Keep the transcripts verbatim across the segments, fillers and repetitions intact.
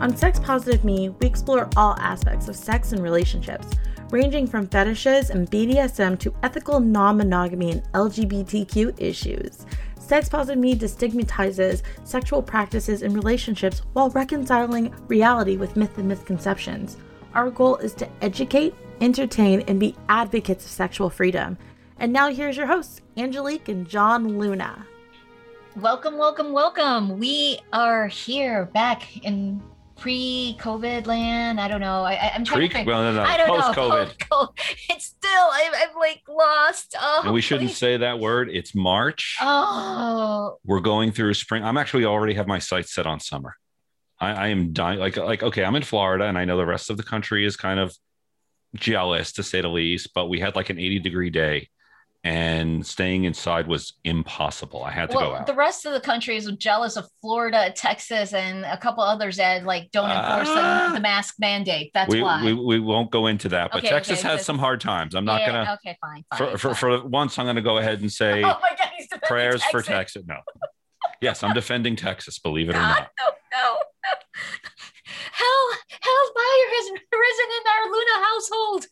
On Sex Positive Me, we explore all aspects of sex and relationships, ranging from fetishes and B D S M to ethical non-monogamy and L G B T Q issues. Sex Positive Me destigmatizes sexual practices and relationships while reconciling reality with myth and misconceptions. Our goal is to educate, entertain, and be advocates of sexual freedom. And now here's your hosts, Angelique and John Luna. Welcome, welcome, welcome. We are here back in pre-COVID land. I don't know. I, I'm trying Pre- to think. Well, no, no. I don't Post-COVID. know. Post-COVID. It's still, I'm, I'm like lost. Oh, and we shouldn't please. say that word. It's March. Oh. We're going through spring. I'm actually already have my sights set on summer. I, I am dying. Like, like, okay, I'm in Florida and I know the rest of the country is kind of jealous to say the least, but we had like an eighty degree day and staying inside was impossible. I had to well, go out. The rest of the country is jealous of Florida, Texas, and a couple others that like don't enforce uh, the, the mask mandate. That's we, why we, we won't go into that, but okay, Texas okay, has some hard times. I'm not yeah, gonna okay fine, fine, for, for, fine. for once I'm gonna go ahead and say oh my God, he's prayers Texas. for Texas. No. Yes, I'm defending Texas, believe it or not. No, no, no. Hell, hell's fire has risen in our Luna household.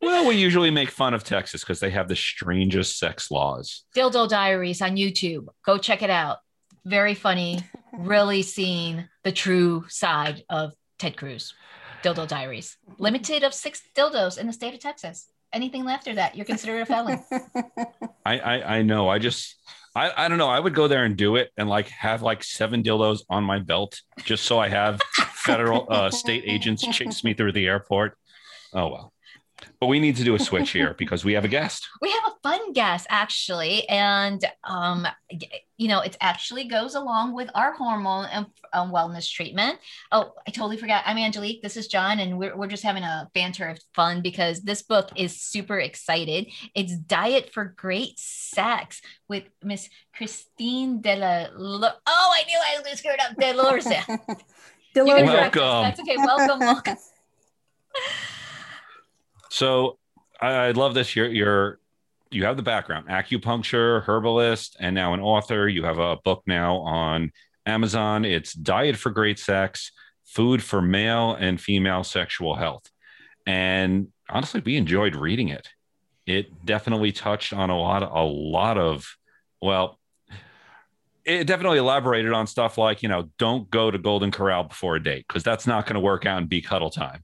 Well, we usually make fun of Texas because they have the strangest sex laws. Dildo Diaries on YouTube. Go check it out. Very funny. Really seeing the true side of Ted Cruz. Dildo Diaries. Limited of six dildos in the state of Texas. Anything after that, you're considered a felon. I, I, I know. I just... I, I don't know. I would go there and do it and like have like seven dildos on my belt just so I have federal uh, state agents chase me through the airport. Oh, well. But we need to do a switch here because we have a guest. We have a fun guest, actually. And, um, you know, it actually goes along with our hormone and um, wellness treatment. Oh, I totally forgot. I'm Angelique. This is John. And we're, we're just having a banter of fun because this book is super excited. It's Diet for Great Sex with Miss Christine DeLozier. Oh, I knew I was going to screw it up. DeLozier. DeLozier. Welcome. That's okay. Welcome. Welcome. So I love this. You're, you're, you have the background, acupuncture, herbalist, and now an author. You have a book now on Amazon. It's Diet for Great Sex, Food for Male and Female Sexual Health. And honestly, we enjoyed reading it. It definitely touched on a lot, a lot of, well, it definitely elaborated on stuff like, you know, don't go to Golden Corral before a date because that's not going to work out and be cuddle time.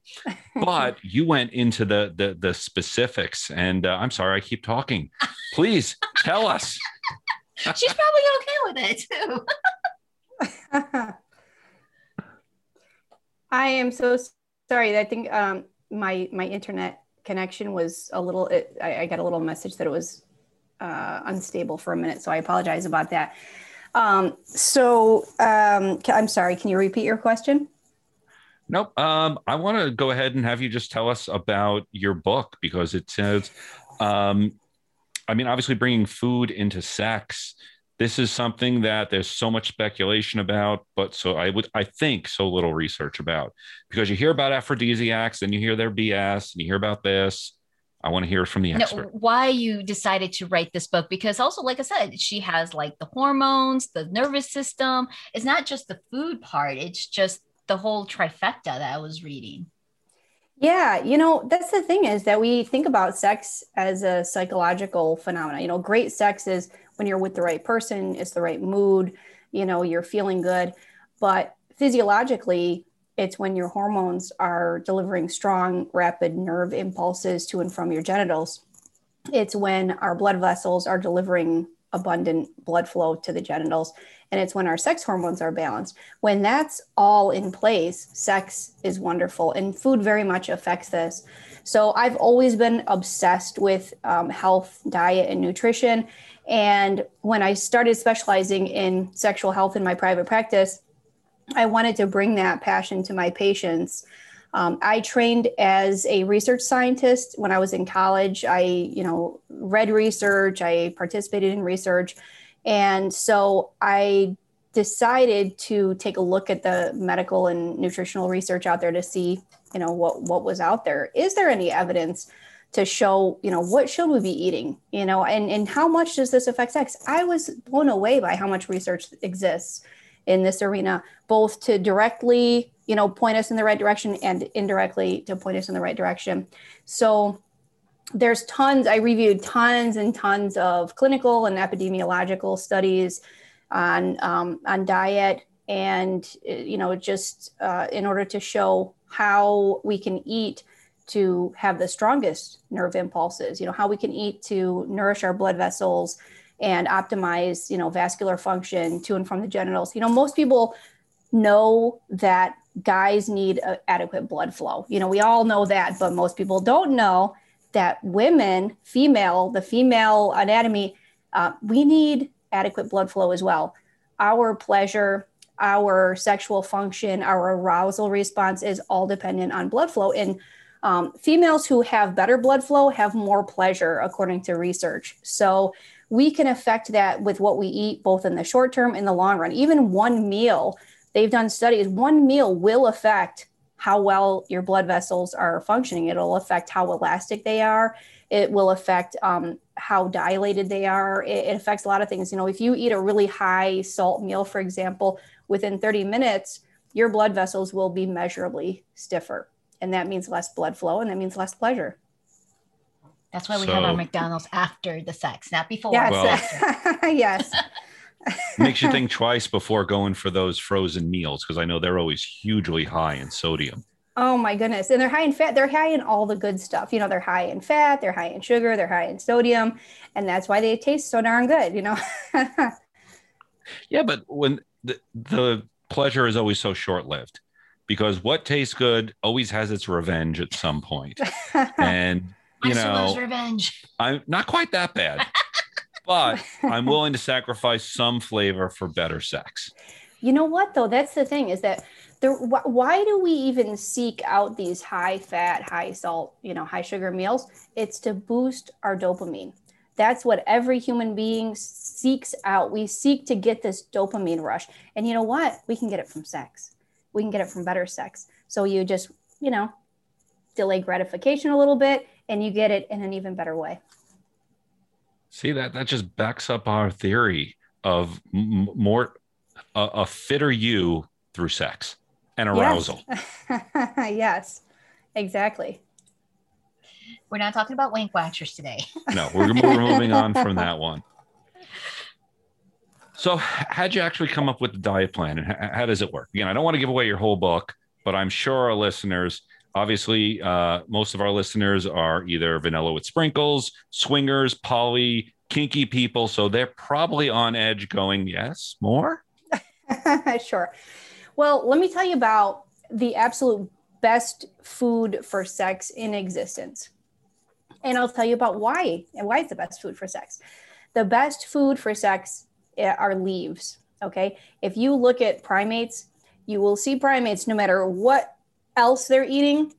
But you went into the the, the specifics, and uh, I'm sorry, I keep talking. Please tell us. She's probably okay with it too. I am so sorry. I think um, my my internet connection was a little. It, I, I got a little message that it was uh, unstable for a minute, so I apologize about that. Um, so, um, I'm sorry, can you repeat your question? Nope. Um, I want to go ahead and have you just tell us about your book because it says, um, I mean, obviously bringing food into sex, this is something that there's so much speculation about, but so I would, I think so little research about because you hear about aphrodisiacs and you hear their B S and you hear about this. I want to hear from the expert. No, why you decided to write this book, because also, like I said, she has like the hormones, the nervous system. It's not just the food part. It's just the whole trifecta that I was reading. Yeah. You know, that's the thing is that we think about sex as a psychological phenomenon. You know, great sex is when you're with the right person, it's the right mood, you know, you're feeling good, but physiologically, it's when your hormones are delivering strong, rapid nerve impulses to and from your genitals. It's when our blood vessels are delivering abundant blood flow to the genitals. And it's when our sex hormones are balanced. When that's all in place, sex is wonderful. And food very much affects this. So I've always been obsessed with um, health, diet, and nutrition. And when I started specializing in sexual health in my private practice, I wanted to bring that passion to my patients. Um, I trained as a research scientist when I was in college. I, you know, read research, I participated in research. And so I decided to take a look at the medical and nutritional research out there to see, you know, what, what was out there. Is there any evidence to show, you know, what should we be eating, you know, and, and how much does this affect sex? I was blown away by how much research exists in this arena, both to directly, you know, point us in the right direction and indirectly to point us in the right direction. So there's tons, I reviewed tons and tons of clinical and epidemiological studies on, um, on diet and, you know, just uh, in order to show how we can eat to have the strongest nerve impulses, you know, how we can eat to nourish our blood vessels and optimize, you know, vascular function to and from the genitals. You know, most people know that guys need uh, adequate blood flow. You know, we all know that, but most people don't know that women, female, the female anatomy, uh, we need adequate blood flow as well. Our pleasure, our sexual function, our arousal response is all dependent on blood flow. And um, females who have better blood flow have more pleasure, according to research. So we can affect that with what we eat, both in the short term and the long run. Even one meal, they've done studies, one meal will affect how well your blood vessels are functioning. It'll affect how elastic they are. It will affect um, how dilated they are. It, it affects a lot of things. You know, if you eat a really high salt meal, for example, within thirty minutes, your blood vessels will be measurably stiffer. And that means less blood flow, and that means less pleasure. That's why we so, have our McDonald's after the sex, not before. Yes. Well, yes. Makes you think twice before going for those frozen meals, because I know they're always hugely high in sodium. Oh, my goodness. And they're high in fat. They're high in all the good stuff. You know, they're high in fat. They're high in sugar. They're high in sodium. And that's why they taste so darn good, you know. Yeah, but when the, the pleasure is always so short-lived, because what tastes good always has its revenge at some point. And you know, revenge. I'm not quite that bad, but I'm willing to sacrifice some flavor for better sex. You know what, though? That's the thing, is that there, wh- why do we even seek out these high fat, high salt, you know, high sugar meals? It's to boost our dopamine. That's what every human being seeks out. We seek to get this dopamine rush. And you know what? We can get it from sex. We can get it from better sex. So you just, you know, delay gratification a little bit, and you get it in an even better way. See, that that just backs up our theory of m- more uh, a fitter you through sex and arousal. Yes. Yes, exactly. We're not talking about wank watchers today. No, we're, we're moving on from that one. So how'd you actually come up with the diet plan, and how, how does it work? Again, I don't want to give away your whole book, but I'm sure our listeners... Obviously, uh, most of our listeners are either vanilla with sprinkles, swingers, poly, kinky people. So they're probably on edge going, yes, more? Sure. Well, let me tell you about the absolute best food for sex in existence. And I'll tell you about why and why it's the best food for sex. The best food for sex are leaves, okay? If you look at primates, you will see primates, no matter what else they're eating,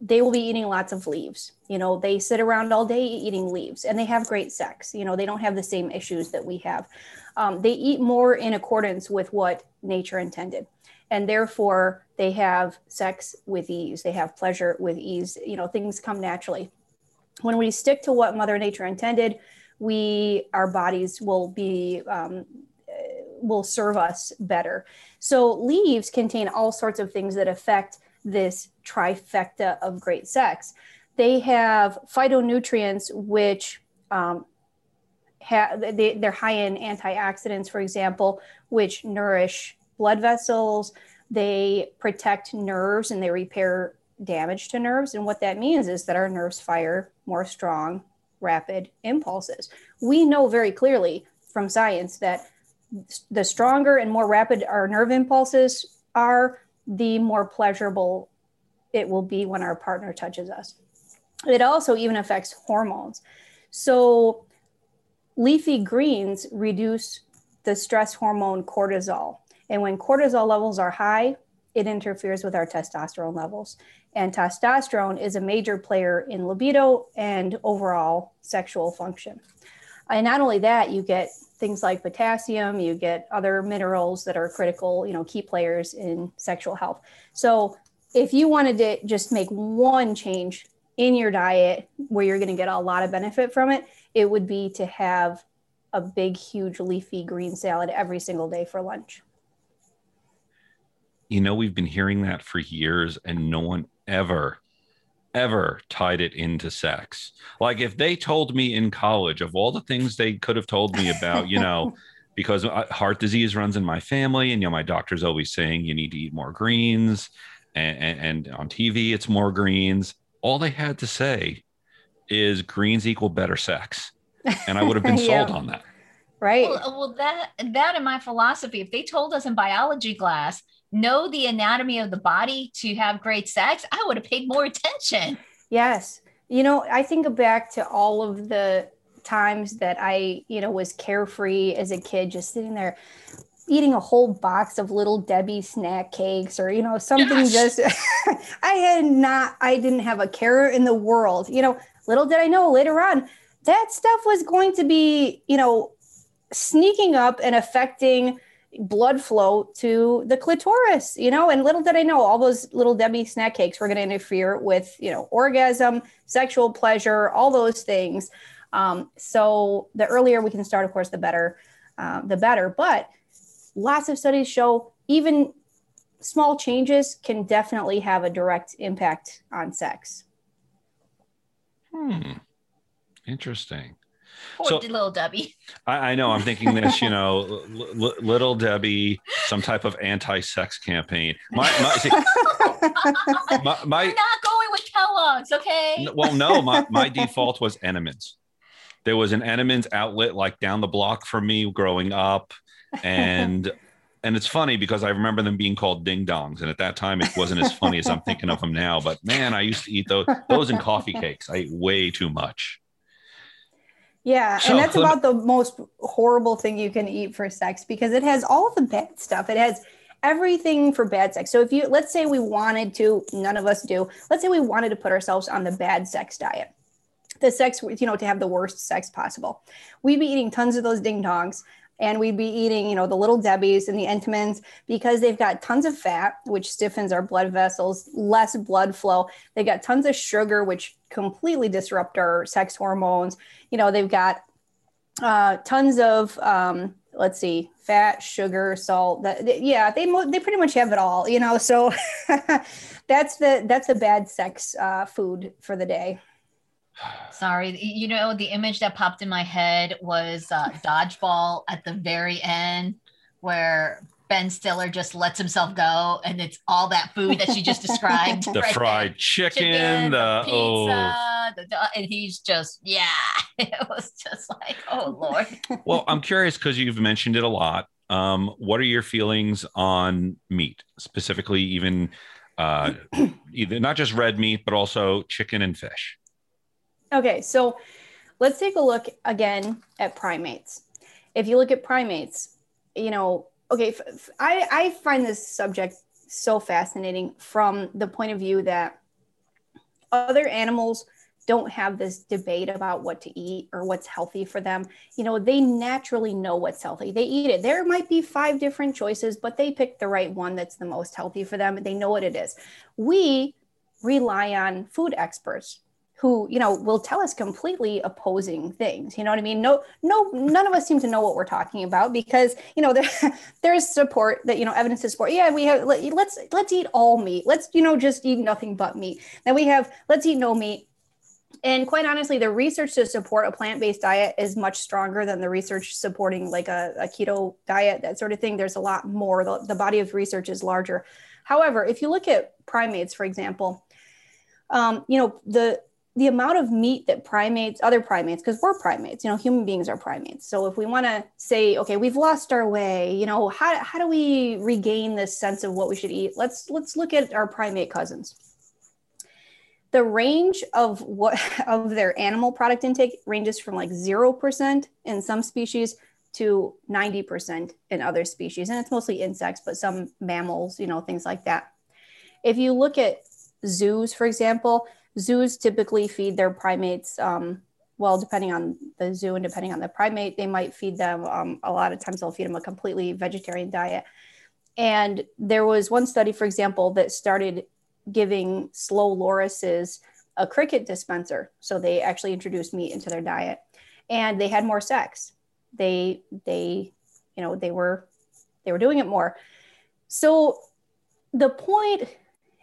they will be eating lots of leaves. You know, they sit around all day eating leaves, and they have great sex. You know, they don't have the same issues that we have. Um, they eat more in accordance with what nature intended, and therefore they have sex with ease. They have pleasure with ease. You know, things come naturally. When we stick to what Mother Nature intended, we, our bodies will be, um, will serve us better. So leaves contain all sorts of things that affect this trifecta of great sex. They have phytonutrients, which um, ha- they, they're high in antioxidants, for example, which nourish blood vessels. They protect nerves and they repair damage to nerves. And what that means is that our nerves fire more strong, rapid impulses. We know very clearly from science that the stronger and more rapid our nerve impulses are, the more pleasurable it will be when our partner touches us. It also even affects hormones. So leafy greens reduce the stress hormone cortisol. And when cortisol levels are high, it interferes with our testosterone levels. And testosterone is a major player in libido and overall sexual function. And not only that, you get things like potassium, you get other minerals that are critical, you know, key players in sexual health. So if you wanted to just make one change in your diet where you're going to get a lot of benefit from it, it would be to have a big, huge leafy green salad every single day for lunch. you know, we've been hearing that for years and no one ever, ever tied it into sex. Like if they told me in college of all the things they could have told me about, you know, because heart disease runs in my family and, you know, my doctor's always saying you need to eat more greens and, and, and on T V, it's more greens. All they had to say is greens equal better sex. And I would have been yeah. sold on that. Right. Well, well, that, that in my philosophy, if they told us in biology class, know the anatomy of the body to have great sex, I would have paid more attention. Yes. You know, I think back to all of the times that I, you know, was carefree as a kid, just sitting there eating a whole box of Little Debbie snack cakes or, you know, something yes. just, I had not, I didn't have a care in the world. You know, little did I know later on, that stuff was going to be, you know, sneaking up and affecting blood flow to the clitoris, you know, and little did I know all those Little Debbie snack cakes were going to interfere with, you know, orgasm, sexual pleasure, all those things. Um, so the earlier we can start, of course, the better, uh, the better, but lots of studies show even small changes can definitely have a direct impact on sex. Hmm. Interesting. Or so, Little Debbie. I, I know. I'm thinking this, you know, li- Little Debbie, some type of anti-sex campaign. My, my, see, my, my, You're not going with Kellogg's, okay? N- well, no, my, my default was Enemans. There was an Enemans outlet like down the block from me growing up. And and it's funny because I remember them being called ding dongs. And at that time, it wasn't as funny as I'm thinking of them now. But man, I used to eat those, those and coffee cakes. I ate way too much. Yeah. And that's about the most horrible thing you can eat for sex because it has all of the bad stuff. It has everything for bad sex. So if you, let's say we wanted to, none of us do, let's say we wanted to put ourselves on the bad sex diet, the sex, you know, to have the worst sex possible. We'd be eating tons of those ding dongs and we'd be eating, you know, the Little Debbies and the Entenmann's because they've got tons of fat, which stiffens our blood vessels, less blood flow. They've got tons of sugar, which completely disrupt our sex hormones. You know, they've got uh, tons of, um, let's see, fat, sugar, salt. That, they, yeah, they mo- they pretty much have it all, you know. So that's the that's the bad sex uh, food for the day. Sorry, you know, the image that popped in my head was uh, Dodgeball at the very end where Ben Stiller just lets himself go and it's all that food that she just described. The right fried there. chicken, chicken the, the pizza, oh. the, and he's just, yeah, it was just like, oh, Lord. Well, I'm curious because you've mentioned it a lot. Um, what are your feelings on meat, specifically even uh, either not just red meat, but also chicken and fish? Okay, so let's take a look again at primates. If you look at primates, you know, okay, f- f- I, I find this subject so fascinating from the point of view that other animals don't have this debate about what to eat or what's healthy for them. You know, they naturally know what's healthy. They eat it. There might be five different choices, but they pick the right one that's the most healthy for them. They know what it is. We rely on food experts who, you know, will tell us completely opposing things. You know what I mean? No, no, none of us seem to know what we're talking about because, you know, there, there's support that, you know, evidence to support. Yeah, we have, let's, let's eat all meat. Let's, you know, just eat nothing but meat. Then we have, let's eat no meat. And quite honestly, the research to support a plant-based diet is much stronger than the research supporting like a, a keto diet, that sort of thing. There's a lot more. The, the body of research is larger. However, if you look at primates, for example, um, you know, the, the amount of meat that primates, other primates, because we're primates, you know, human beings are primates. So if we want to say, okay, we've lost our way, you know, how, how do we regain this sense of what we should eat? Let's, let's look at our primate cousins. The range of what, of their animal product intake ranges from like zero percent in some species to ninety percent in other species. And it's mostly insects, but some mammals, you know, things like that. If you look at zoos, for example, zoos typically feed their primates, um, well, depending on the zoo and depending on the primate, they might feed them, um, a lot of times they'll feed them a completely vegetarian diet. And there was one study, for example, that started giving slow lorises a cricket dispenser. So they actually introduced meat into their diet and they had more sex. They, they, you know, they were, they were doing it more. So the point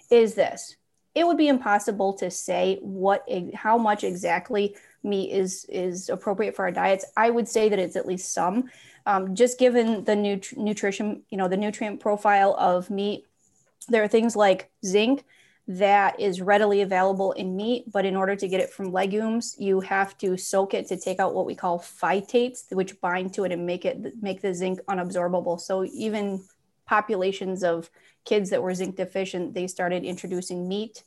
is this. It would be impossible to say what, how much exactly meat is, is appropriate for our diets. I would say that it's at least some, um, just given the nut- nutrition, you know, the nutrient profile of meat. There are things like zinc that is readily available in meat, but in order to get it from legumes, you have to soak it to take out what we call phytates, which bind to it and make it, make the zinc unabsorbable. So even populations of kids that were zinc deficient, they started introducing meat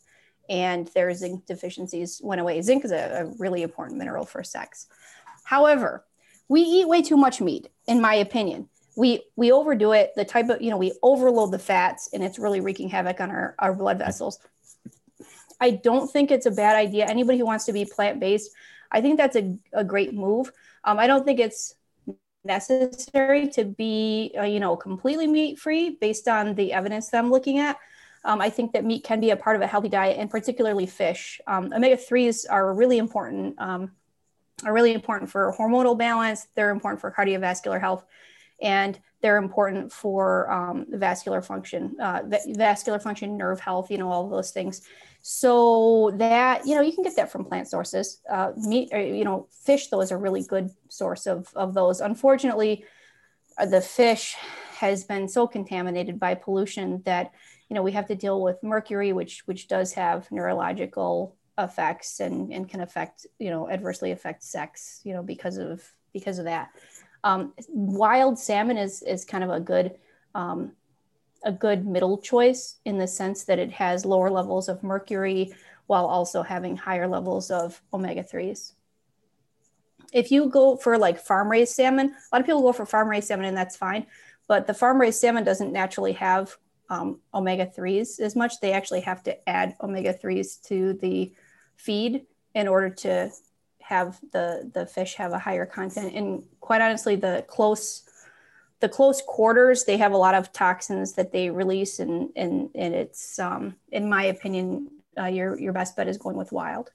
and their zinc deficiencies went away. Zinc is a, a really important mineral for sex. However, we eat way too much meat, in my opinion. We we overdo it, the type of, you know, we overload the fats and it's really wreaking havoc on our, our blood vessels. I don't think it's a bad idea. Anybody who wants to be plant-based, I think that's a, a great move. Um, I don't think it's necessary to be, uh, you know, completely meat-free based on the evidence that I'm looking at. Um, I think that meat can be a part of a healthy diet, and particularly fish. Um, omega threes are really important, um, are really important for hormonal balance. They're important for cardiovascular health, and they're important for um, vascular function, uh, vascular function, nerve health, you know, all of those things. So that, you know, you can get that from plant sources. Uh, meat, or, you know, fish, though, is a really good source of, of those. Unfortunately, the fish has been so contaminated by pollution that, you know, we have to deal with mercury, which which does have neurological effects and, and can affect, you know, adversely affect sex, you know, because of because of that. Um, wild salmon is, is kind of a good, um, a good middle choice in the sense that it has lower levels of mercury while also having higher levels of omega threes. If you go for like farm-raised salmon, a lot of people go for farm-raised salmon and that's fine, but the farm-raised salmon doesn't naturally have um, omega threes as much. They actually have to add omega threes to the feed in order to have the, the fish have a higher content. And quite honestly, the close, the close quarters, they have a lot of toxins that they release. And, and, and it's, um, in my opinion, uh, your, your best bet is going with wild.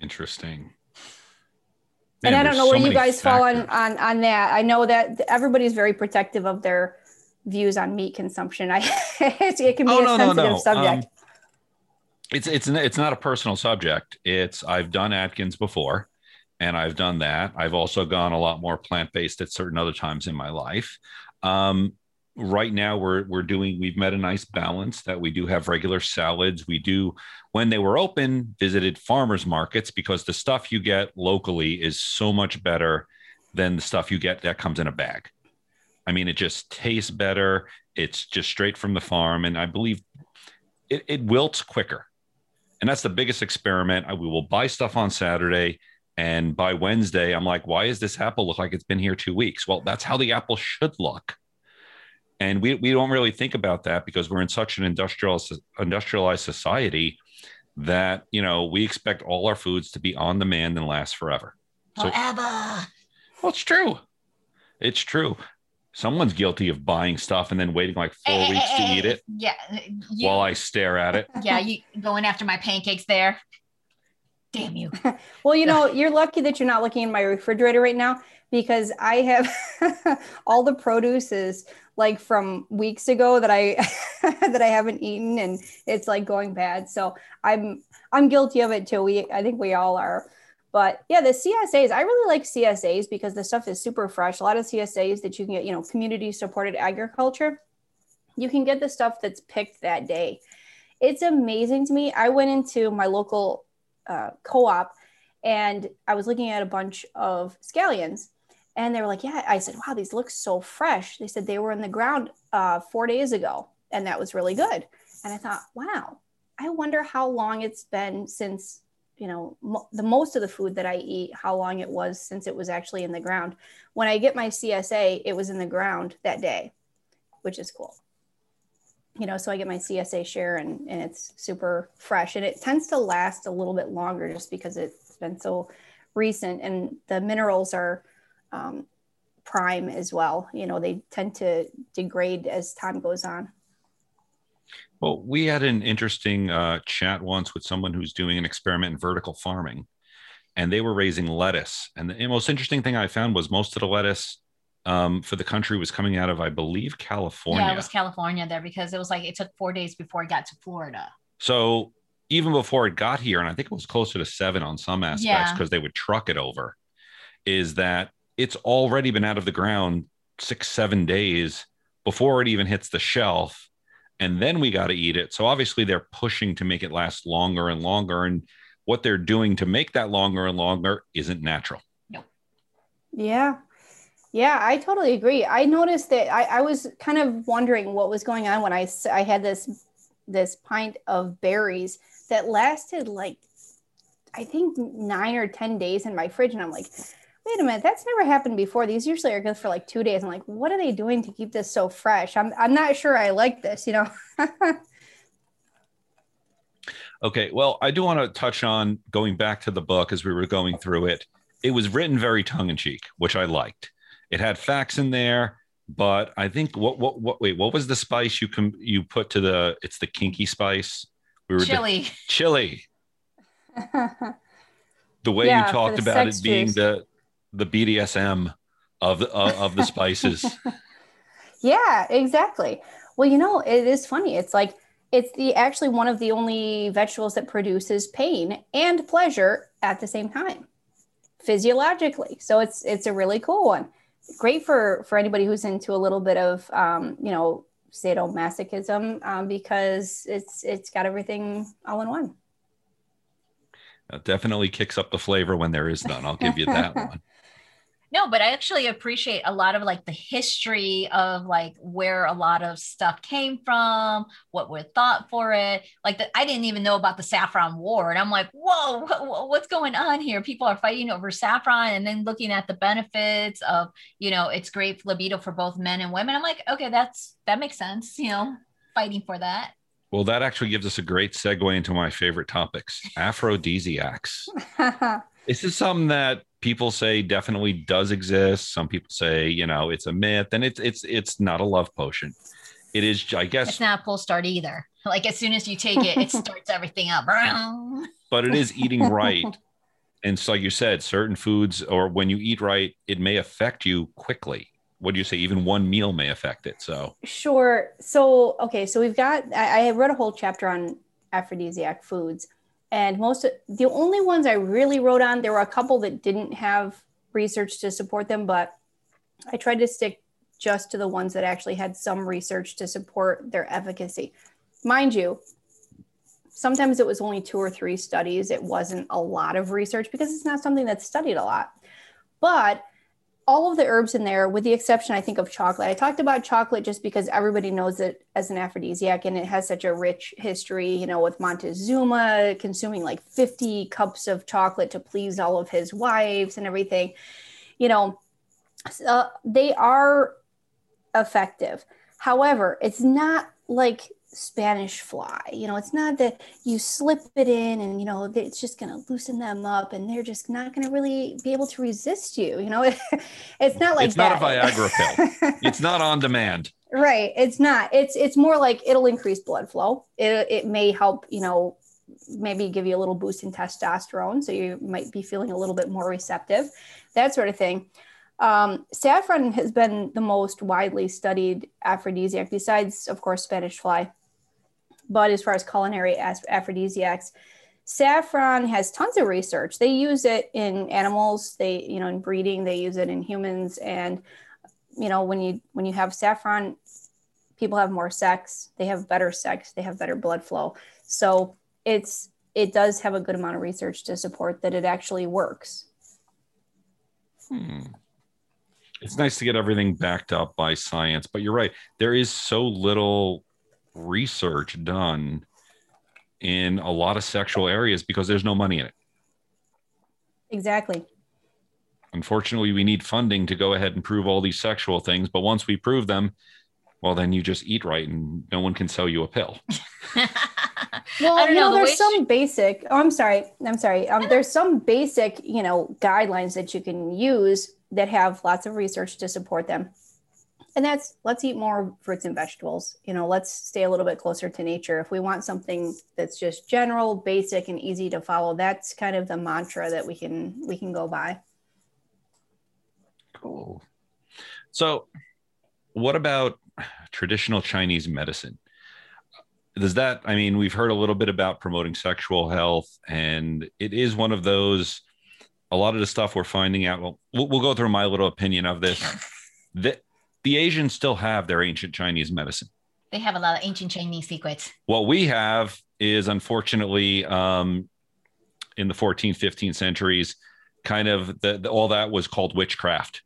Interesting. Man, and I don't know so where you guys factors. fall on, on, on that. I know that everybody's very protective of their views on meat consumption. I, it can be oh, a no, sensitive no, no. subject. Um, It's it's it's not a personal subject. It's I've done Atkins before, and I've done that. I've also gone a lot more plant-based at certain other times in my life. Um, right now, we're we're doing we've met a nice balance that we do have regular salads. We do, when they were open, visited farmers markets because the stuff you get locally is so much better than the stuff you get that comes in a bag. I mean, it just tastes better. It's just straight from the farm, and I believe it, it wilts quicker. And that's the biggest experiment. I, we will buy stuff on Saturday. And by Wednesday, I'm like, why is this apple look like it's been here two weeks? Well, that's how the apple should look. And we, we don't really think about that because we're in such an industrial, industrialized society that, you know, we expect all our foods to be on demand and last forever. So, forever. Well, it's true. It's true. Someone's guilty of buying stuff and then waiting like four hey, weeks hey, to hey, eat it. Yeah. You, while I stare at it. Yeah, you going after my pancakes there. Damn you. Well, you know, you're lucky that you're not looking in my refrigerator right now because I have all the produce is like from weeks ago that I that I haven't eaten and it's like going bad. So I'm I'm guilty of it too. We I think we all are. But yeah, the C S As, I really like C S As because the stuff is super fresh. A lot of C S As that you can get, you know, community supported agriculture, you can get the stuff that's picked that day. It's amazing to me. I went into my local uh, co-op and I was looking at a bunch of scallions and they were like, yeah, I said, wow, these look so fresh. They said they were in the ground uh, four days ago and that was really good. And I thought, wow, I wonder how long it's been since you know, the most of the food that I eat, how long it was since it was actually in the ground. When I get my C S A, it was in the ground that day, which is cool. You know, so I get my C S A share and, and it's super fresh and it tends to last a little bit longer just because it's been so recent and the minerals are um, prime as well. You know, they tend to degrade as time goes on. Well, we had an interesting uh, chat once with someone who's doing an experiment in vertical farming, and they were raising lettuce. And the most interesting thing I found was most of the lettuce um, for the country was coming out of, I believe, California. Yeah, it was California there, because it was like, it took four days before it got to Florida. So even before it got here, and I think it was closer to seven on some aspects, because yeah. they would truck it over, is that it's already been out of the ground six, seven days before it even hits the shelf. And then we got to eat it. So obviously they're pushing to make it last longer and longer. And what they're doing to make that longer and longer isn't natural. No. Yeah. Yeah, I totally agree. I noticed that I, I was kind of wondering what was going on when I, I had this, this pint of berries that lasted like, I think nine or ten days in my fridge. And I'm like, wait a minute, that's never happened before. These usually are good for like two days. I'm like, what are they doing to keep this so fresh? I'm I'm not sure I like this, you know? Okay. Well, I do want to touch on going back to the book as we were going through it. It was written very tongue in cheek, which I liked. It had facts in there, but I think what, what, what, wait, what was the spice you com- you put to the, it's the kinky spice. We were chili. The, chili. The way yeah, you talked about it being juice. the, the B D S M of the, uh, of the spices. Yeah, exactly. Well, you know, it is funny. It's like, it's the actually one of the only vegetables that produces pain and pleasure at the same time, physiologically. So it's, it's a really cool one. Great for, for anybody who's into a little bit of, um, you know, sadomasochism, um, because it's, it's got everything all in one. It definitely kicks up the flavor when there is none. I'll give you that one. No, but I actually appreciate a lot of like the history of like where a lot of stuff came from, what were thought for it. Like the, I didn't even know about the saffron war. And I'm like, whoa, what, what's going on here? People are fighting over saffron and then looking at the benefits of, you know, it's great libido for both men and women. I'm like, okay, that's, that makes sense. You know, fighting for that. Well, that actually gives us a great segue into my favorite topics, aphrodisiacs. This is something that people say definitely does exist. Some people say, you know, it's a myth, and it's it's it's not a love potion. It is, I guess. It's not a pull start either. Like as soon as you take it, it starts everything up. But it is eating right. And so you said certain foods, or when you eat right, it may affect you quickly. What do you say? Even one meal may affect it. So sure. So, okay. So we've got, I, I read a whole chapter on aphrodisiac foods, and most of the only ones I really wrote on, there were a couple that didn't have research to support them, but I tried to stick just to the ones that actually had some research to support their efficacy. Mind you, sometimes it was only two or three studies. It wasn't a lot of research because it's not something that's studied a lot, but all of the herbs in there, with the exception, I think, of chocolate. I talked about chocolate just because everybody knows it as an aphrodisiac, and it has such a rich history, you know, with Montezuma consuming like fifty cups of chocolate to please all of his wives and everything. You know, uh, they are effective. However, it's not like Spanish fly. You know, it's not that you slip it in and, you know, it's just going to loosen them up and they're just not going to really be able to resist you. You know, it's not like it's that. Not a Viagra pill. It's not on demand. Right. It's not. It's it's more like it'll increase blood flow. It it may help, you know, maybe give you a little boost in testosterone. So you might be feeling a little bit more receptive, that sort of thing. Um, saffron has been the most widely studied aphrodisiac, besides, of course, Spanish fly. But as far as culinary aphrodisiacs, saffron has tons of research. They use it in animals, they, you know, in breeding, they use it in humans. And, you know, when you, when you have saffron, people have more sex, they have better sex, they have better blood flow. So it's, it does have a good amount of research to support that it actually works. Hmm. It's nice to get everything backed up by science, but you're right. There is so little research done in a lot of sexual areas because there's no money in it. Exactly. Unfortunately, we need funding to go ahead and prove all these sexual things. But once we prove them, well, then you just eat right and no one can sell you a pill. Well, I don't you know, know the there's some she- basic, oh, I'm sorry. I'm sorry. Um, there's some basic, you know, guidelines that you can use that have lots of research to support them. And that's, let's eat more fruits and vegetables. You know, let's stay a little bit closer to nature. If we want something that's just general, basic, and easy to follow, that's kind of the mantra that we can, we can go by. Cool. So what about traditional Chinese medicine? Does that, I mean, we've heard a little bit about promoting sexual health, and it is one of those, a lot of the stuff we're finding out, well, we'll, we'll go through my little opinion of this. The, the Asians still have their ancient Chinese medicine. They have a lot of ancient Chinese secrets. What we have is, unfortunately, um, in the fourteenth, fifteenth centuries, kind of the, the, all that was called witchcraft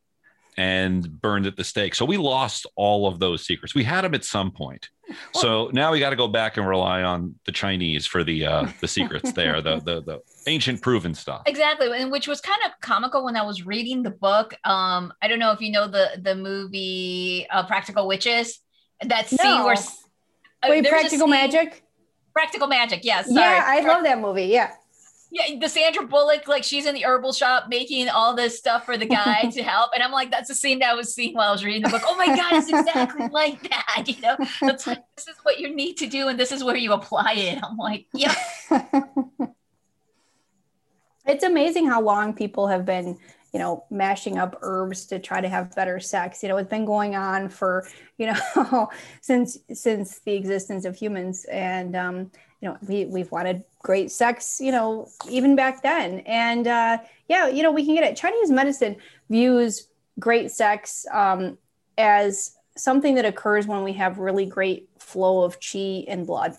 and burned at the stake. So we lost all of those secrets. We had them at some point. Well, so now we got to go back and rely on the Chinese for the uh, the secrets there, the, the the ancient proven stuff. Exactly. And which was kind of comical when I was reading the book. Um, I don't know if you know the, the movie uh, Practical Witches. That scene no. where uh, Wait, Practical Magic? Practical Magic, yes. Yeah, sorry. yeah I pra- love that movie, yeah. Yeah, the Sandra Bullock, like she's in the herbal shop making all this stuff for the guy to help. And I'm like, that's the scene that I was seeing while I was reading the book. Oh my God, it's exactly like that. You know, that's like, this is what you need to do. And this is where you apply it. I'm like, yeah. It's amazing how long people have been, you know, mashing up herbs to try to have better sex. You know, it's been going on for, you know, since, since the existence of humans. And, um, you know, we, we've wanted great sex, you know, even back then. And uh, yeah, you know, we can get it. Chinese medicine views great sex um, as something that occurs when we have really great flow of qi and blood.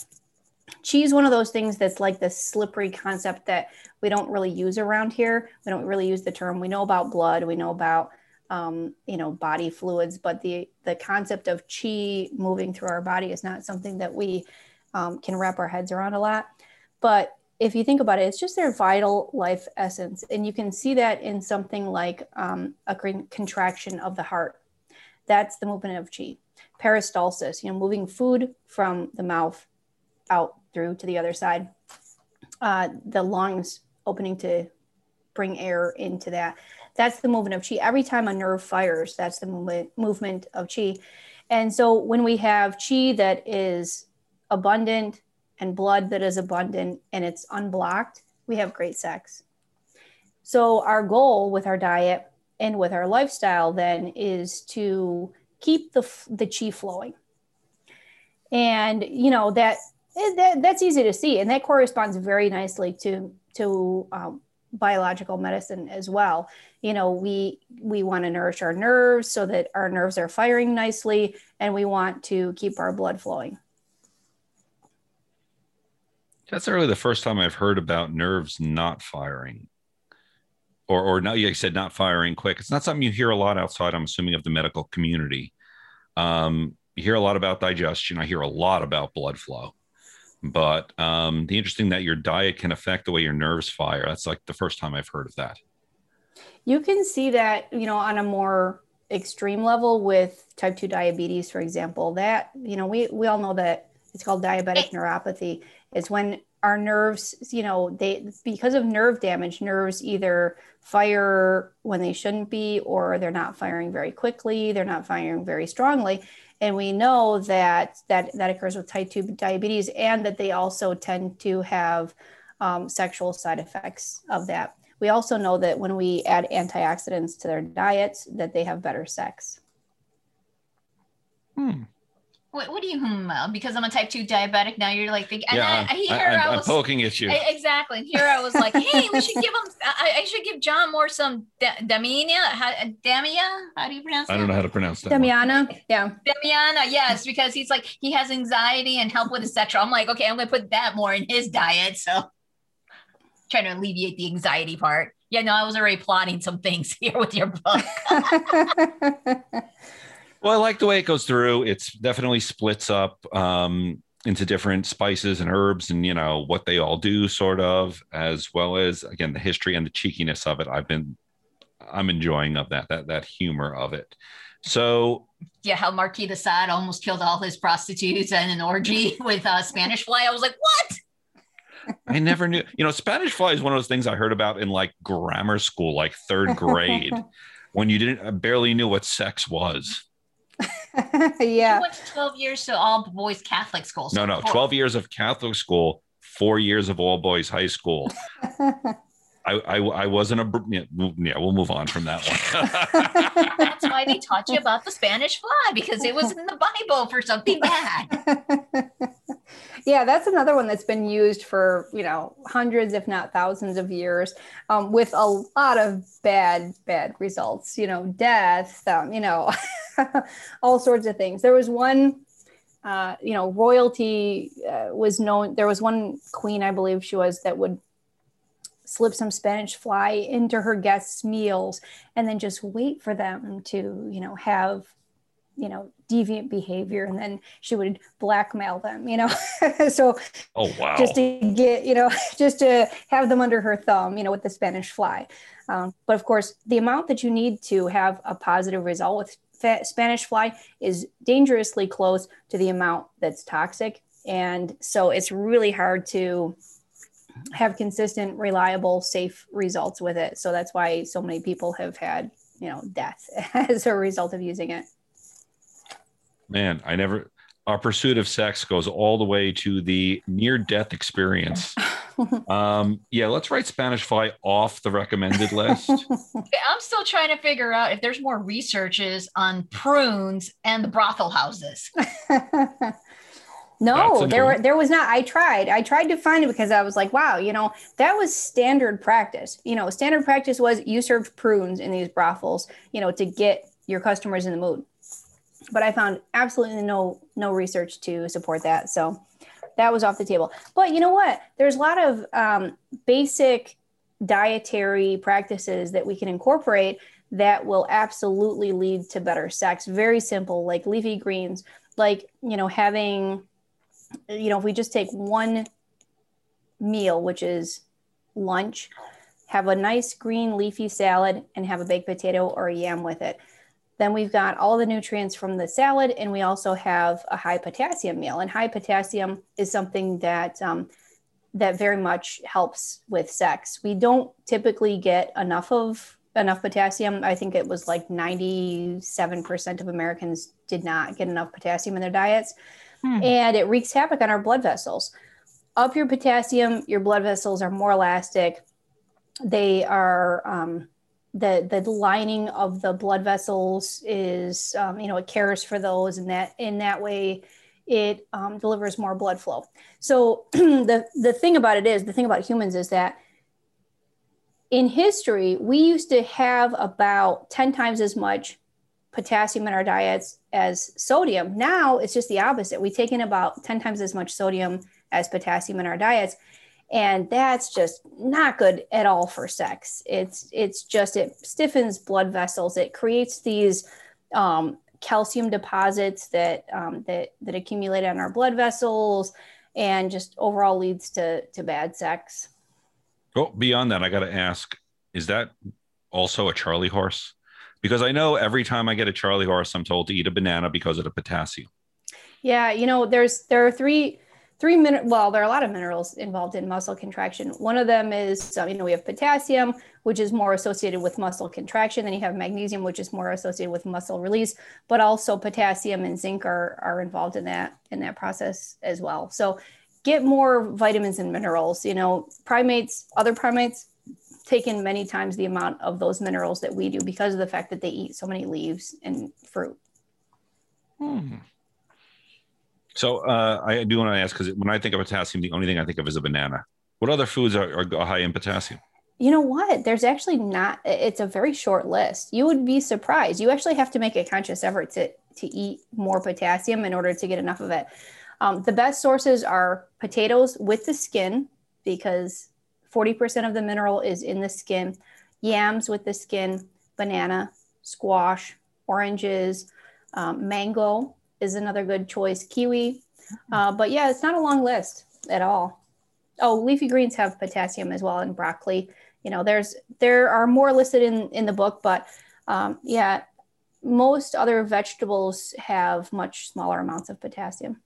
Qi is one of those things that's like this slippery concept that we don't really use around here. We don't really use the term. We know about blood. We know about, um, you know, body fluids, but the, the concept of qi moving through our body is not something that we um, can wrap our heads around a lot. But if you think about it, it's just their vital life essence. And you can see that in something like um, a contraction of the heart. That's the movement of qi. Peristalsis, you know, moving food from the mouth out through to the other side. Uh, the lungs opening to bring air into that. That's the movement of qi. Every time a nerve fires, that's the movement, movement of qi. And so when we have qi that is abundant, and blood that is abundant and it's unblocked, we have great sex. So our goal with our diet and with our lifestyle then is to keep the the qi flowing. And you know that, that that's easy to see, and that corresponds very nicely to to um, biological medicine as well. You know, we we want to nourish our nerves so that our nerves are firing nicely, and we want to keep our blood flowing. That's really the first time I've heard about nerves not firing, or or no, you said not firing quick. It's not something you hear a lot outside, I'm assuming, of the medical community. Um, you hear a lot about digestion. I hear a lot about blood flow, but um, the interesting that your diet can affect the way your nerves fire. That's like the first time I've heard of that. You can see that, you know, on a more extreme level with type two diabetes, for example, that, you know, we, we all know that it's called diabetic neuropathy. It's when our nerves, you know, they, because of nerve damage, nerves either fire when they shouldn't be, or they're not firing very quickly. They're not firing very strongly. And we know that that, that occurs with type two diabetes, and that they also tend to have um, sexual side effects of that. We also know that when we add antioxidants to their diets, that they have better sex. Hmm. What, what do you hmm about? Because I'm a type two diabetic now. You're like thinking, yeah, I, I, here I, I, I was I'm poking at you. I, exactly. And here I was like, hey, we should give him. I, I should give John more some Damina. How, Damia? How do you pronounce that? I don't know how to pronounce that. Damiana. One. Yeah. Damiana. Yes, because he's like he has anxiety and help with his sexual. I'm like, okay, I'm gonna put that more in his diet. So trying to alleviate the anxiety part. Yeah. No, I was already plotting some things here with your book. Well, I like the way it goes through. It's definitely splits up um, into different spices and herbs and, you know, what they all do sort of, as well as, again, the history and the cheekiness of it. I've been, I'm enjoying of that, that, that humor of it. So. Yeah. How Marquis de Sade almost killed all his prostitutes in an orgy with uh, Spanish fly. I was like, what? I never knew, you know, Spanish fly is one of those things I heard about in like grammar school, like third grade, when you didn't I barely knew what sex was. Yeah. I went to twelve years to all boys Catholic school. So no, no, four. twelve years of Catholic school, four years of all boys high school. I, I, I wasn't a, yeah, we'll move on from that one. That's why they taught you about the Spanish fly, because it was in the Bible for something bad. Yeah, that's another one that's been used for, you know, hundreds, if not thousands of years, um, with a lot of bad, bad results, you know, death, um, you know, all sorts of things. There was one, uh, you know, royalty uh, was known. There was one queen, I believe she was, that would slip some Spanish fly into her guests' meals and then just wait for them to, you know, have, you know, deviant behavior, and then she would blackmail them, you know. So oh, wow. Just to get, you know, just to have them under her thumb, you know, with the Spanish fly. Um, but of course, the amount that you need to have a positive result with fa- Spanish fly is dangerously close to the amount that's toxic. And so it's really hard to have consistent, reliable, safe results with it. So that's why so many people have had, you know, death as a result of using it. Man, I never, our pursuit of sex goes all the way to the near-death experience. um, yeah, let's write Spanish fly off the recommended list. I'm still trying to figure out if there's more researches on prunes and the brothel houses. No, there were, there was not. I tried. I tried to find it because I was like, wow, you know, that was standard practice. You know, standard practice was you served prunes in these brothels, you know, to get your customers in the mood. But I found absolutely no no research to support that. So that was off the table. But you know what? There's a lot of um, basic dietary practices that we can incorporate that will absolutely lead to better sex. Very simple, like leafy greens, like, you know, having... you know, if we just take one meal, which is lunch, have a nice green leafy salad and have a baked potato or a yam with it. Then we've got all the nutrients from the salad, and we also have a high potassium meal. And high potassium is something that um, that very much helps with sex. We don't typically get enough of enough potassium. I think it was like ninety-seven percent of Americans did not get enough potassium in their diets. And it wreaks havoc on our blood vessels. Up your potassium, your blood vessels are more elastic. They are, um, the the lining of the blood vessels is, um, you know, it cares for those, and that in that way it um, delivers more blood flow. So the, the thing about it is, the thing about humans is that in history, we used to have about ten times as much potassium in our diets as sodium. Now it's just the opposite. We take in about ten times as much sodium as potassium in our diets. And that's just not good at all for sex. It's, it's just, it stiffens blood vessels. It creates these um, calcium deposits that, um, that, that accumulate on our blood vessels, and just overall leads to, to bad sex. Well, beyond that, I got to ask, is that also a Charlie horse? Because I know every time I get a Charlie horse, I'm told to eat a banana because of the potassium. Yeah, you know, there's there are three, three min- well, there are a lot of minerals involved in muscle contraction. One of them is, you know, we have potassium, which is more associated with muscle contraction. Then you have magnesium, which is more associated with muscle release. But also potassium and zinc are are involved in that in that process as well. So get more vitamins and minerals. You know, primates, other primates take in many times the amount of those minerals that we do because of the fact that they eat so many leaves and fruit. Hmm. So uh, I do want to ask, because when I think of potassium, the only thing I think of is a banana. What other foods are, are high in potassium? You know what? There's actually not, it's a very short list. You would be surprised. You actually have to make a conscious effort to, to eat more potassium in order to get enough of it. Um, the best sources are potatoes with the skin, because forty percent of the mineral is in the skin, yams with the skin, banana, squash, oranges, um, mango is another good choice, kiwi. Uh, but yeah, it's not a long list at all. Oh, leafy greens have potassium as well, and broccoli. You know, there's there are more listed in, in the book, but um, yeah, most other vegetables have much smaller amounts of potassium.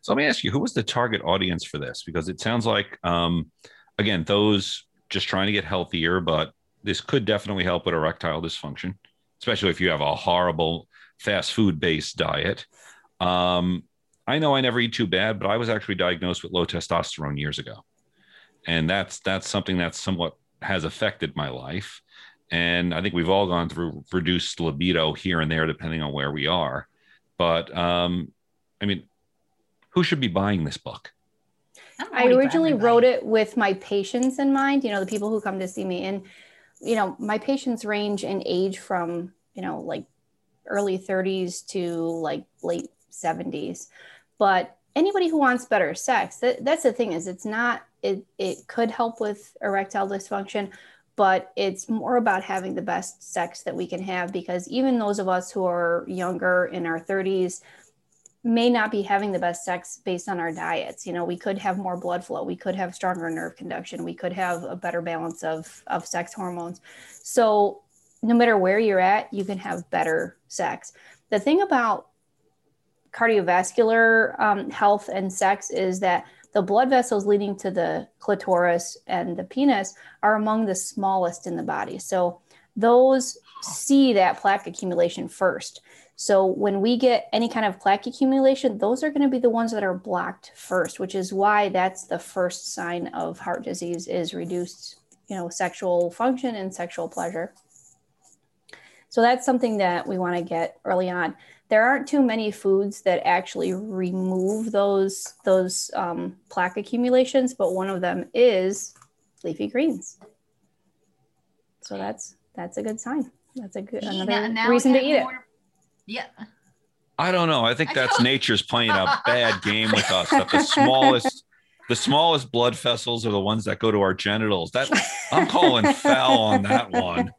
So let me ask you, who was the target audience for this? Because it sounds like, um, again, those just trying to get healthier, but this could definitely help with erectile dysfunction, especially if you have a horrible fast food-based diet. Um, I know I never eat too bad, but I was actually diagnosed with low testosterone years ago. And that's, that's something that's somewhat has affected my life. And I think we've all gone through reduced libido here and there, depending on where we are. But um, I mean, who should be buying this book? I originally wrote it with my patients in mind, you know, the people who come to see me. And, you know, my patients range in age from, you know, like early thirties to like late seventies. But anybody who wants better sex, that, that's the thing is it's not, it, it could help with erectile dysfunction, but it's more about having the best sex that we can have, because even those of us who are younger in our thirties may not be having the best sex based on our diets. You know, we could have more blood flow. We could have stronger nerve conduction. We could have a better balance of, of sex hormones. So no matter where you're at, you can have better sex. The thing about cardiovascular um, health and sex is that the blood vessels leading to the clitoris and the penis are among the smallest in the body. So those see that plaque accumulation first. So when we get any kind of plaque accumulation, those are going to be the ones that are blocked first, which is why that's the first sign of heart disease is reduced, you know, sexual function and sexual pleasure. So that's something that we want to get early on. There aren't too many foods that actually remove those, those um, plaque accumulations, but one of them is leafy greens. So that's, that's a good sign. That's a good another now reason to eat it. Yeah. I don't know. I think I that's know. nature's playing a bad game with us. That the smallest, the smallest blood vessels are the ones that go to our genitals. That I'm calling foul on that one.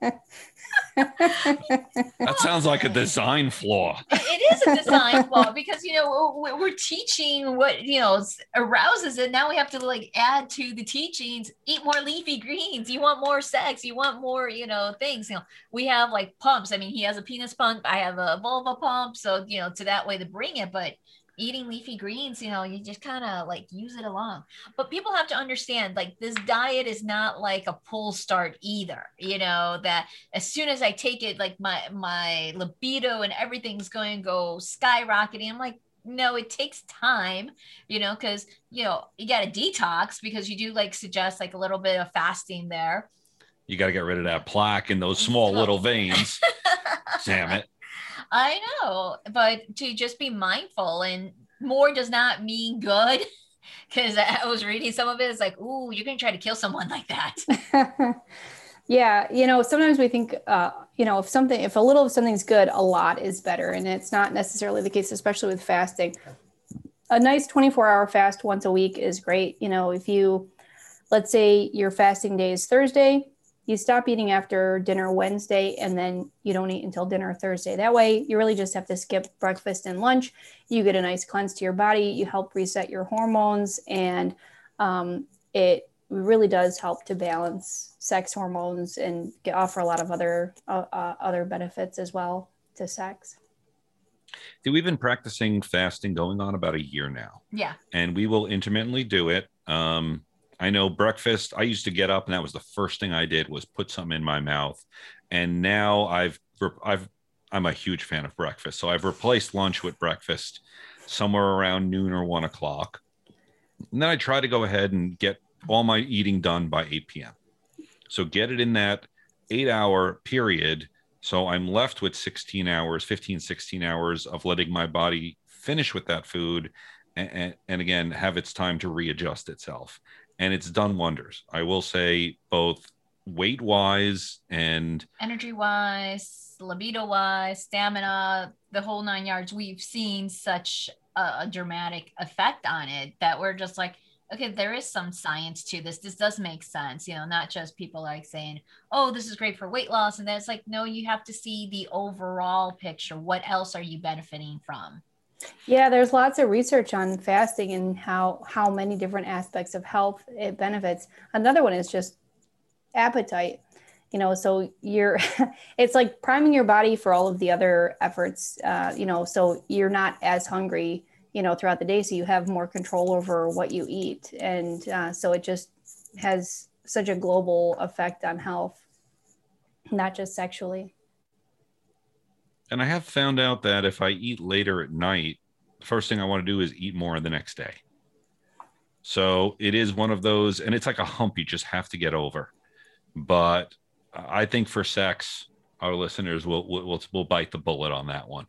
That sounds like a design flaw. It is a design flaw, because, you know, we're teaching what, you know, arouses it. Now we have to like add to the teachings, eat more leafy greens. You want more sex. You want more, you know, things, you know, we have like pumps. I mean, he has a penis pump. I have a vulva pump. So, you know, to that way to bring it, but eating leafy greens, you know, you just kind of like use it along. But people have to understand, like, this diet is not like a pull start either, you know, that as soon as I take it, like my, my libido and everything's going to go skyrocketing. I'm like, no, it takes time, you know, because, you know, you got to detox, because you do like suggest like a little bit of fasting there. You got to get rid of that plaque in those small little veins. Damn it. I know, but to just be mindful, and more does not mean good, because I was reading some of it. It's like, ooh, you're going to try to kill someone like that. Yeah. You know, sometimes we think, uh, you know, if something, if a little of something's good, a lot is better. And it's not necessarily the case, especially with fasting. A nice twenty-four hour fast once a week is great. You know, if you, let's say your fasting day is Thursday, you stop eating after dinner Wednesday, and then you don't eat until dinner Thursday. That way you really just have to skip breakfast and lunch. You get a nice cleanse to your body. You help reset your hormones. And um, it really does help to balance sex hormones and get, offer a lot of other, uh, uh, other benefits as well to sex. We've been practicing fasting going on about a year now. Yeah. And we will intermittently do it. Um, I know breakfast, I used to get up and that was the first thing I did was put something in my mouth. And now I've, I've, I'm a huge fan of breakfast. So I've replaced lunch with breakfast somewhere around noon or one o'clock. And then I try to go ahead and get all my eating done by eight p m So get it in that eight hour period. So I'm left with sixteen hours, fifteen, sixteen hours of letting my body finish with that food. And, and, and again, have its time to readjust itself. And it's done wonders. I will say, both weight wise and energy wise, libido wise, stamina, the whole nine yards. We've seen such a, a dramatic effect on it that we're just like, okay, there is some science to this. This does make sense. You know, not just people like saying, oh, this is great for weight loss. And then it's like, no, you have to see the overall picture. What else are you benefiting from? Yeah, there's lots of research on fasting and how, how many different aspects of health it benefits. Another one is just appetite, you know, so you're, it's like priming your body for all of the other efforts, uh, you know, so you're not as hungry, you know, throughout the day. So you have more control over what you eat. And uh, so it just has such a global effect on health, not just sexually. And I have found out that if I eat later at night, the first thing I want to do is eat more the next day. So it is one of those, and it's like a hump you just have to get over. But I think for sex, our listeners will will will bite the bullet on that one.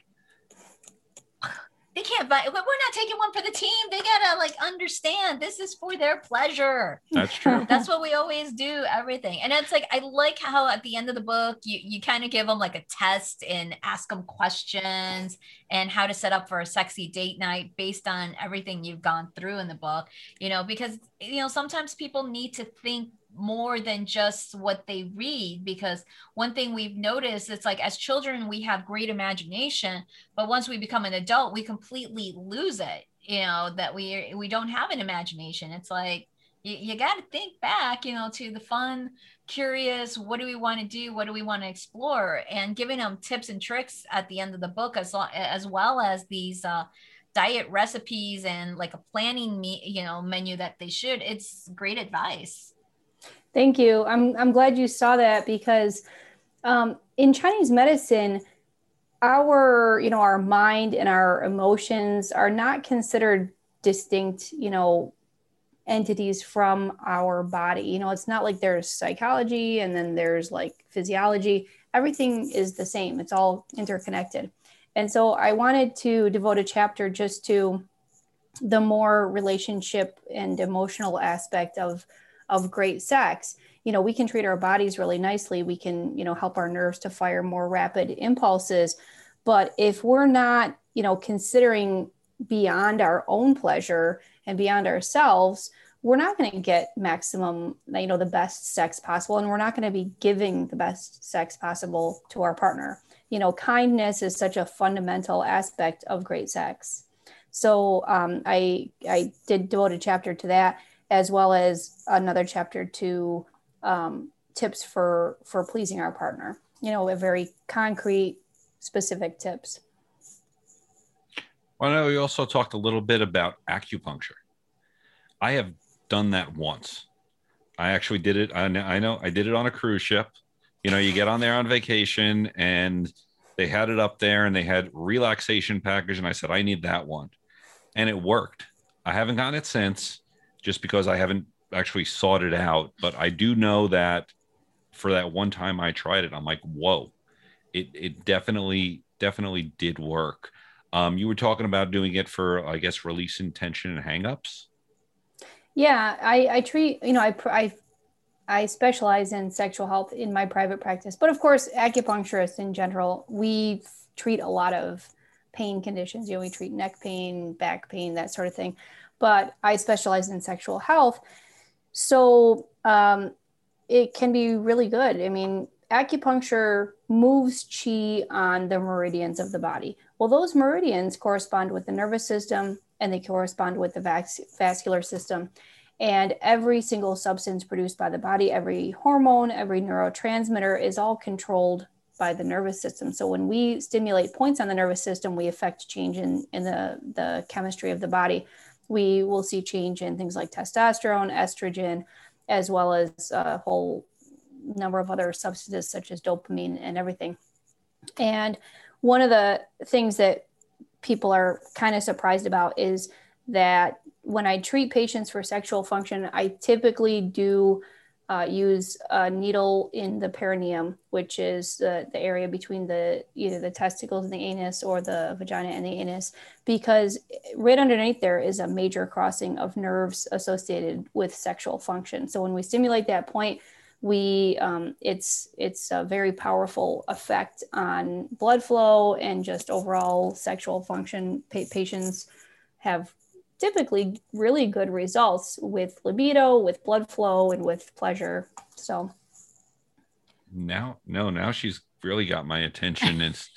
They can't bite. We're not taking one for the team. They gotta like understand this is for their pleasure. That's true. That's what we always do. Everything, and it's like I like how at the end of the book you you kind of give them like a test and ask them questions and how to set up for a sexy date night based on everything you've gone through in the book. You know, because you know sometimes people need to think more than just what they read, because one thing we've noticed, it's like as children we have great imagination, but once we become an adult we completely lose it, you know, that we we don't have an imagination. It's like you, you got to think back, you know, to the fun, curious, what do we want to do, what do we want to explore, and giving them tips and tricks at the end of the book, as as well as these uh diet recipes and like a planning me you know menu that they should. It's great advice. Thank you. I'm I'm glad you saw that, because um, in Chinese medicine, our, you know, our mind and our emotions are not considered distinct, you know, entities from our body. You know, it's not like there's psychology and then there's like physiology. Everything is the same. It's all interconnected. And so I wanted to devote a chapter just to the more relationship and emotional aspect of of great sex. You know, we can treat our bodies really nicely. We can, you know, help our nerves to fire more rapid impulses. But if we're not, you know, considering beyond our own pleasure and beyond ourselves, we're not going to get maximum, you know, the best sex possible. And we're not going to be giving the best sex possible to our partner. You know, kindness is such a fundamental aspect of great sex. So um, I, I did devote a chapter to that, as well as another chapter to um, tips for, for pleasing our partner, you know, a very concrete, specific tips. Well, I know we also talked a little bit about acupuncture. I have done that once. I actually did it. I know, I know I did it on a cruise ship. You know, you get on there on vacation and they had it up there and they had relaxation package. And I said, I need that one. And it worked. I haven't gotten it since, just because I haven't actually sought it out. But I do know that for that one time I tried it, I'm like, whoa, it it definitely, definitely did work. Um, you were talking about doing it for, I guess, releasing tension and hangups. Yeah, I, I treat, you know, I, I, I specialize in sexual health in my private practice, but of course, acupuncturists in general, we treat a lot of pain conditions. You know, we treat neck pain, back pain, that sort of thing. But I specialize in sexual health. So um, it can be really good. I mean, acupuncture moves chi on the meridians of the body. Well, those meridians correspond with the nervous system and they correspond with the vas- vascular system. And every single substance produced by the body, every hormone, every neurotransmitter is all controlled by the nervous system. So when we stimulate points on the nervous system, we affect change in, in the, the chemistry of the body. We will see change in things like testosterone, estrogen, as well as a whole number of other substances such as dopamine and everything. And one of the things that people are kind of surprised about is that when I treat patients for sexual function, I typically do uh, use a needle in the perineum, which is the, the area between the either the testicles and the anus or the vagina and the anus, because right underneath there is a major crossing of nerves associated with sexual function. So when we stimulate that point, we um, it's it's a very powerful effect on blood flow and just overall sexual function. Pa- patients have typically really good results with libido, with blood flow, and with pleasure. So now, no, now she's really got my attention. It's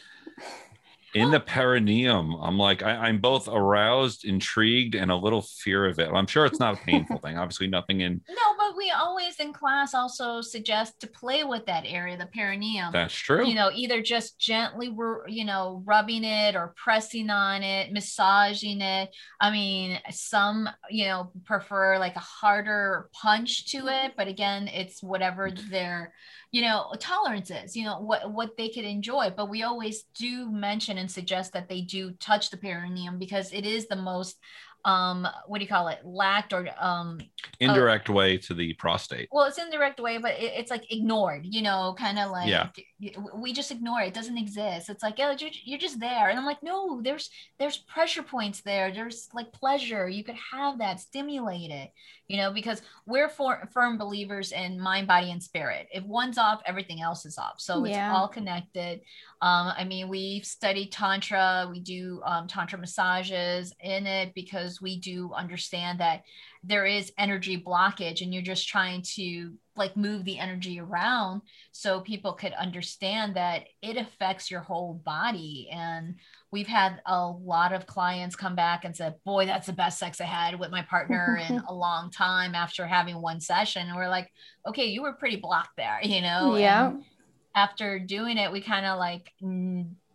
in the perineum. I'm like, I, I'm both aroused, intrigued, and a little fear of it. I'm sure it's not a painful thing. Obviously nothing in. No, but we always in class also suggest to play with that area, the perineum. That's true. You know, either just gently, you know, rubbing it or pressing on it, massaging it. I mean, some, you know, prefer like a harder punch to it, but again, it's whatever their, you know, tolerances, you know, what, what they could enjoy. But we always do mention and suggest that they do touch the perineum because it is the most um, what do you call it? Lacked or um, indirect uh, way to the prostate. Well, it's indirect way, but it, it's like ignored, you know, kind of like, yeah. we just ignore it. It doesn't exist. It's like, oh, you're, you're just there. And I'm like, no, there's, there's pressure points there. There's like pleasure. You could have that, stimulate it, you know, because we're for, firm believers in mind, body, and spirit. If one's off, everything else is off. So it's yeah. all connected. Um, I mean, we study Tantra, we do um, Tantra massages in it because we do understand that there is energy blockage and you're just trying to like move the energy around so people could understand that it affects your whole body. And we've had a lot of clients come back and said, boy, that's the best sex I had with my partner in a long time after having one session. And we're like, okay, you were pretty blocked there, you know? Yeah. And after doing it, we kind of like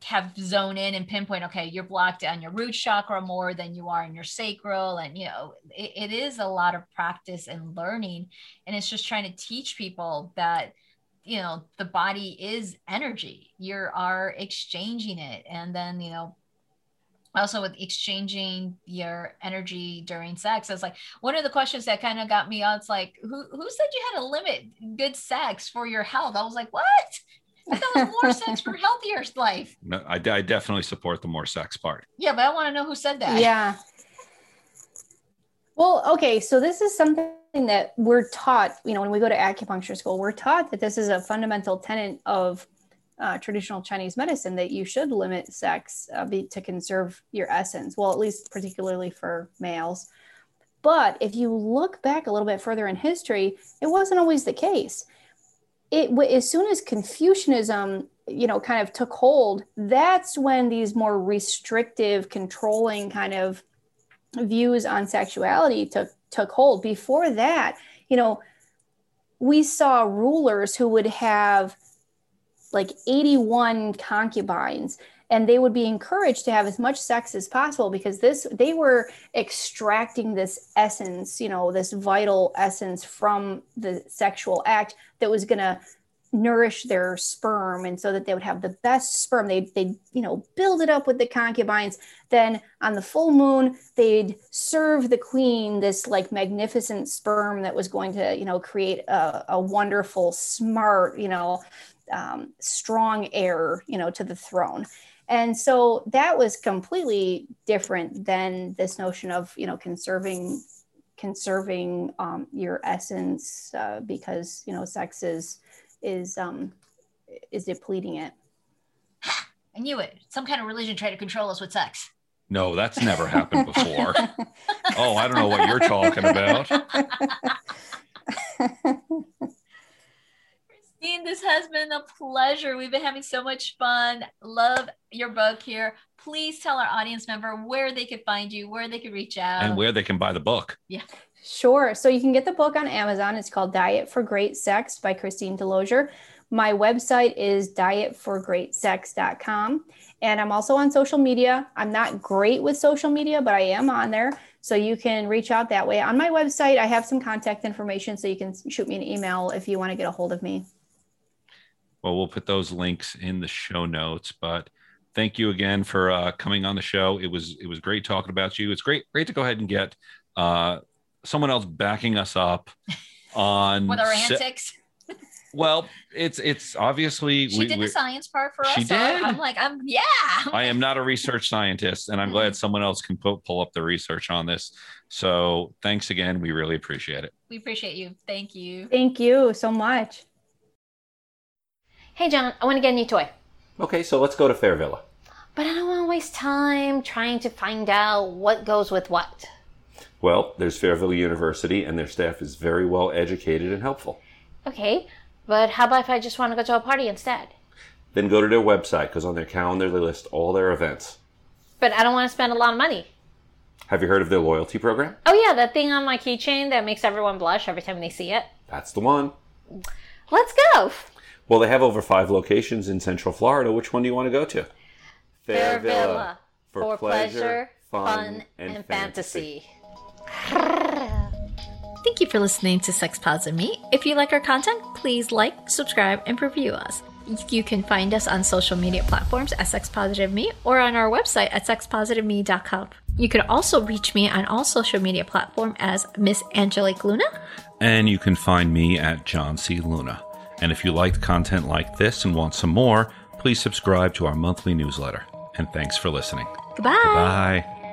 have zone in and pinpoint, okay, you're blocked on your root chakra more than you are in your sacral. And, you know, it, it is a lot of practice and learning. And it's just trying to teach people that, you know, the body is energy. You are exchanging it. And then, you know, also with exchanging your energy during sex, it's like one of the questions that kind of got me out. It's like, who, who said you had to limit good sex for your health? I was like, what? I thought it was more sex for healthier life. No, I, I definitely support the more sex part. Yeah, but I want to know who said that. Yeah. Well, okay. So this is something that we're taught, you know, when we go to acupuncture school, we're taught that this is a fundamental tenet of Uh, traditional Chinese medicine, that you should limit sex uh, be, to conserve your essence. Well, at least particularly for males. But if you look back a little bit further in history, it wasn't always the case. It as soon as Confucianism, you know, kind of took hold, that's when these more restrictive, controlling kind of views on sexuality took took hold. Before that, you know, we saw rulers who would have like eighty-one concubines, and they would be encouraged to have as much sex as possible because this, they were extracting this essence, you know, this vital essence from the sexual act that was going to nourish their sperm. And so that they would have the best sperm. They'd, they'd, you know, build it up with the concubines. Then on the full moon, they'd serve the queen this like magnificent sperm that was going to, you know, create a, a wonderful, smart, you know, um, strong heir, you know, to the throne. And so that was completely different than this notion of, you know, conserving, conserving, um, your essence, uh, because, you know, sex is, is, um, is depleting it. I knew it. Some kind of religion tried to control us with sex. No, that's never happened before. Oh, I don't know what you're talking about. This has been a pleasure. We've been having so much fun. Love your book here. Please tell our audience member where they could find you, where they could reach out. And where they can buy the book. Yeah. Sure. So you can get the book on Amazon. It's called Diet for Great Sex by Christine DeLozier. My website is diet for great sex dot com. And I'm also on social media. I'm not great with social media, but I am on there. So you can reach out that way. On my website, I have some contact information, so you can shoot me an email if you want to get a hold of me. Well, we'll put those links in the show notes, but thank you again for uh, coming on the show. It was, it was great talking about you. It's great, great to go ahead and get uh, someone else backing us up on with our antics. Se- well, it's, it's obviously, she we, did the science part for us. She did. So I'm like, I'm yeah. I am not a research scientist, and I'm glad someone else can po- pull up the research on this. So thanks again. We really appreciate it. We appreciate you. Thank you. Thank you so much. Hey, John, I want to get a new toy. Okay, so let's go to Fairvilla. But I don't want to waste time trying to find out what goes with what. Well, there's Fairvilla University, and their staff is very well educated and helpful. Okay, but how about if I just want to go to a party instead? Then go to their website, because on their calendar they list all their events. But I don't want to spend a lot of money. Have you heard of their loyalty program? Oh yeah, that thing on my keychain that makes everyone blush every time they see it. That's the one. Let's go. Well, they have over five locations in Central Florida. Which one do you want to go to? Fairvilla, for, for pleasure, fun, and, and fantasy. fantasy. Thank you for listening to Sex Positive Me. If you like our content, please like, subscribe, and review us. You can find us on social media platforms at Sex Positive Me or on our website at sex positive me dot com. You can also reach me on all social media platforms as Miss Angelique Luna. And you can find me at John C. Luna. And if you liked content like this and want some more, please subscribe to our monthly newsletter. And thanks for listening. Goodbye. Goodbye.